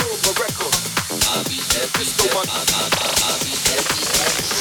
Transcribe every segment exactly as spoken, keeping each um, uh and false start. Silver Record. I'll be dead, Pistol Money. I'll be dead, Pistol Money.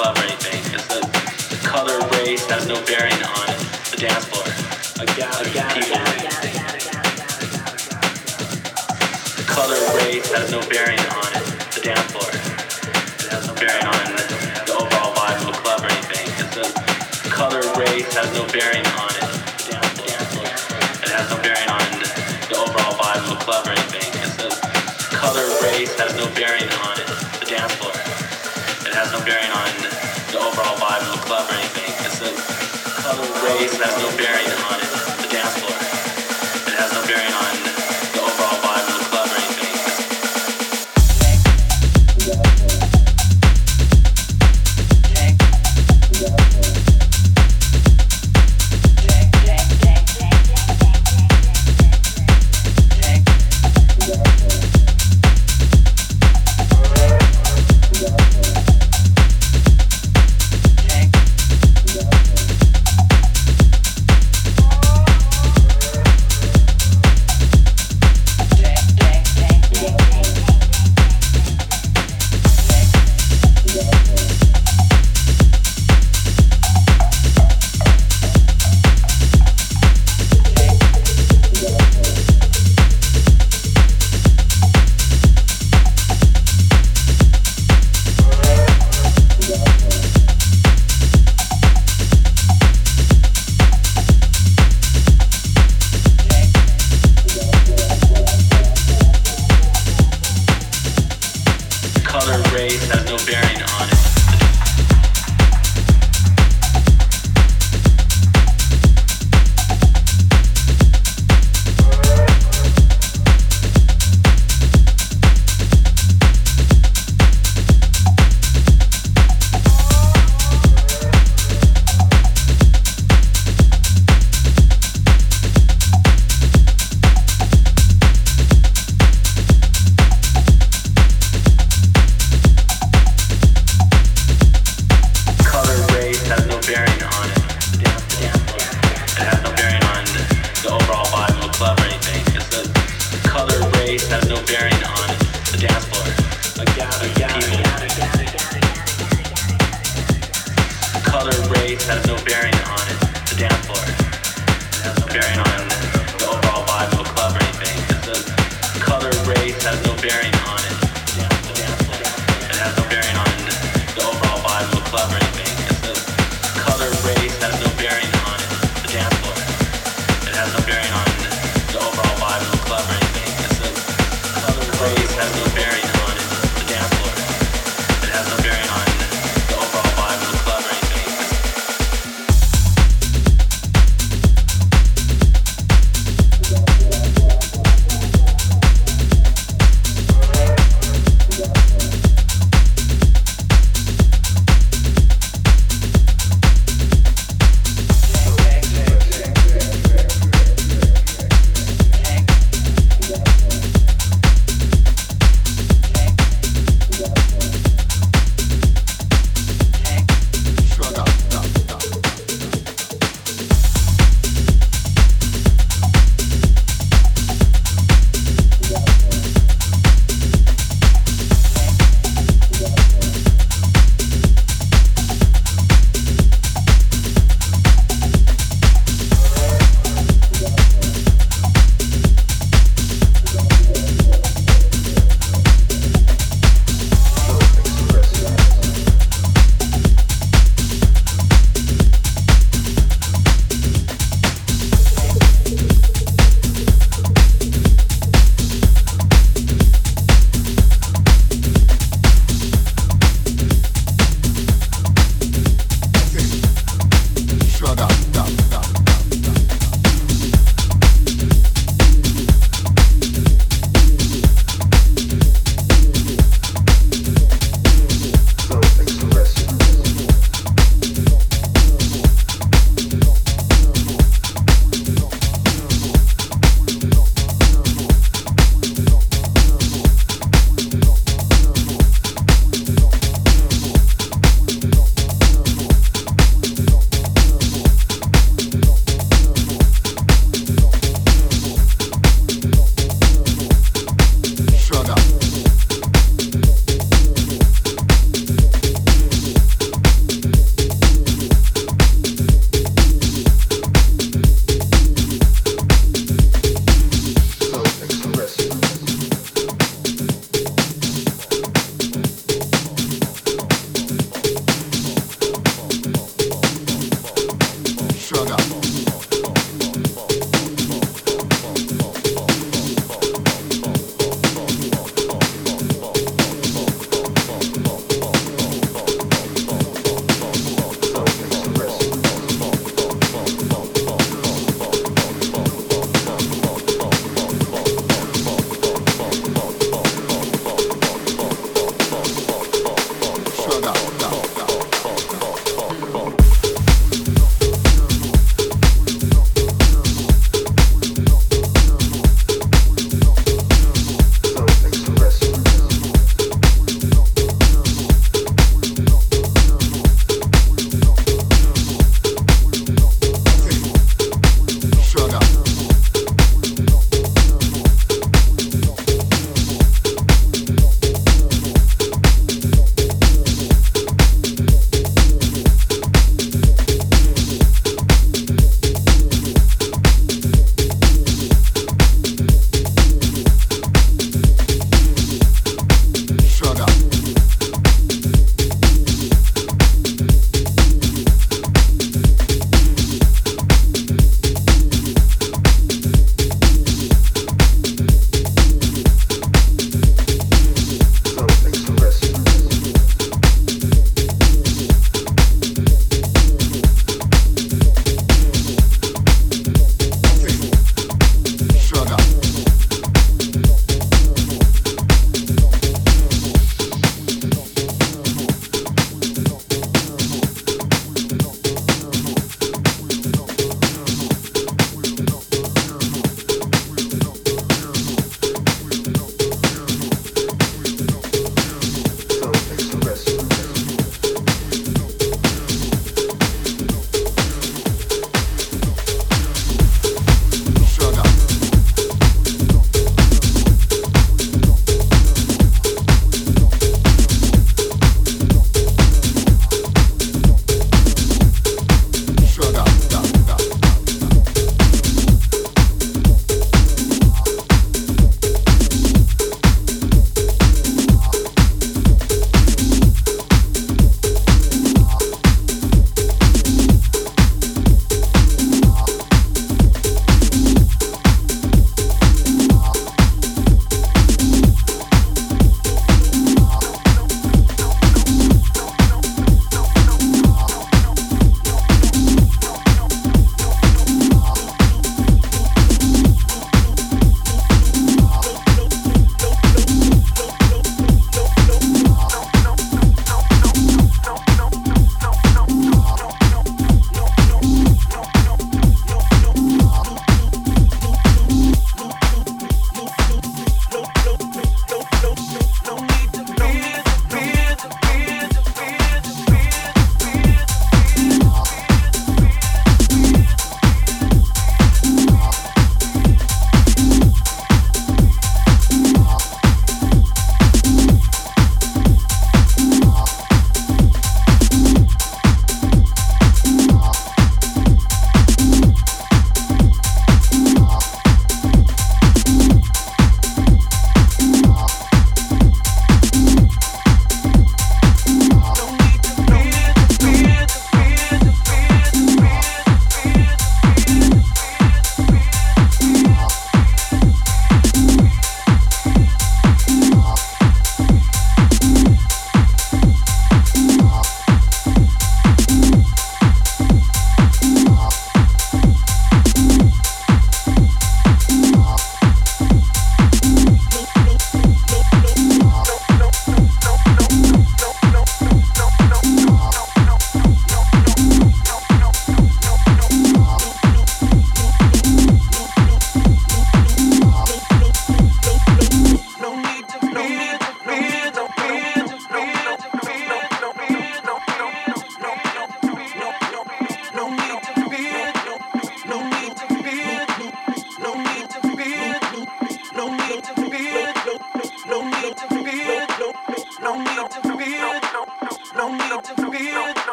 club or anything, because the, the color race has no bearing on the dance floor. A gal, a gal, people. The color race has no bearing on the dance floor. It has no bearing on the, the overall vibe of a club or anything, because the, the color race has no bearing on it. The dance floor. It has no bearing on the, the overall vibe of a club or anything, because the, the color race has no bearing on it. The dance floor. It has no bearing on the overall vibe of the club or anything. It's a color race that has no bearing on it, the dance floor. It has no bearing on the overall vibe of the club or anything.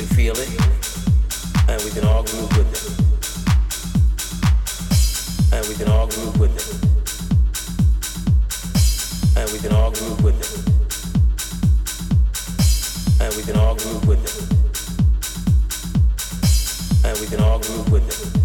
can feel it, and we can all groove with it. And we can all groove with it. And we can all groove with it. And we can all groove with it. And we can all groove with it.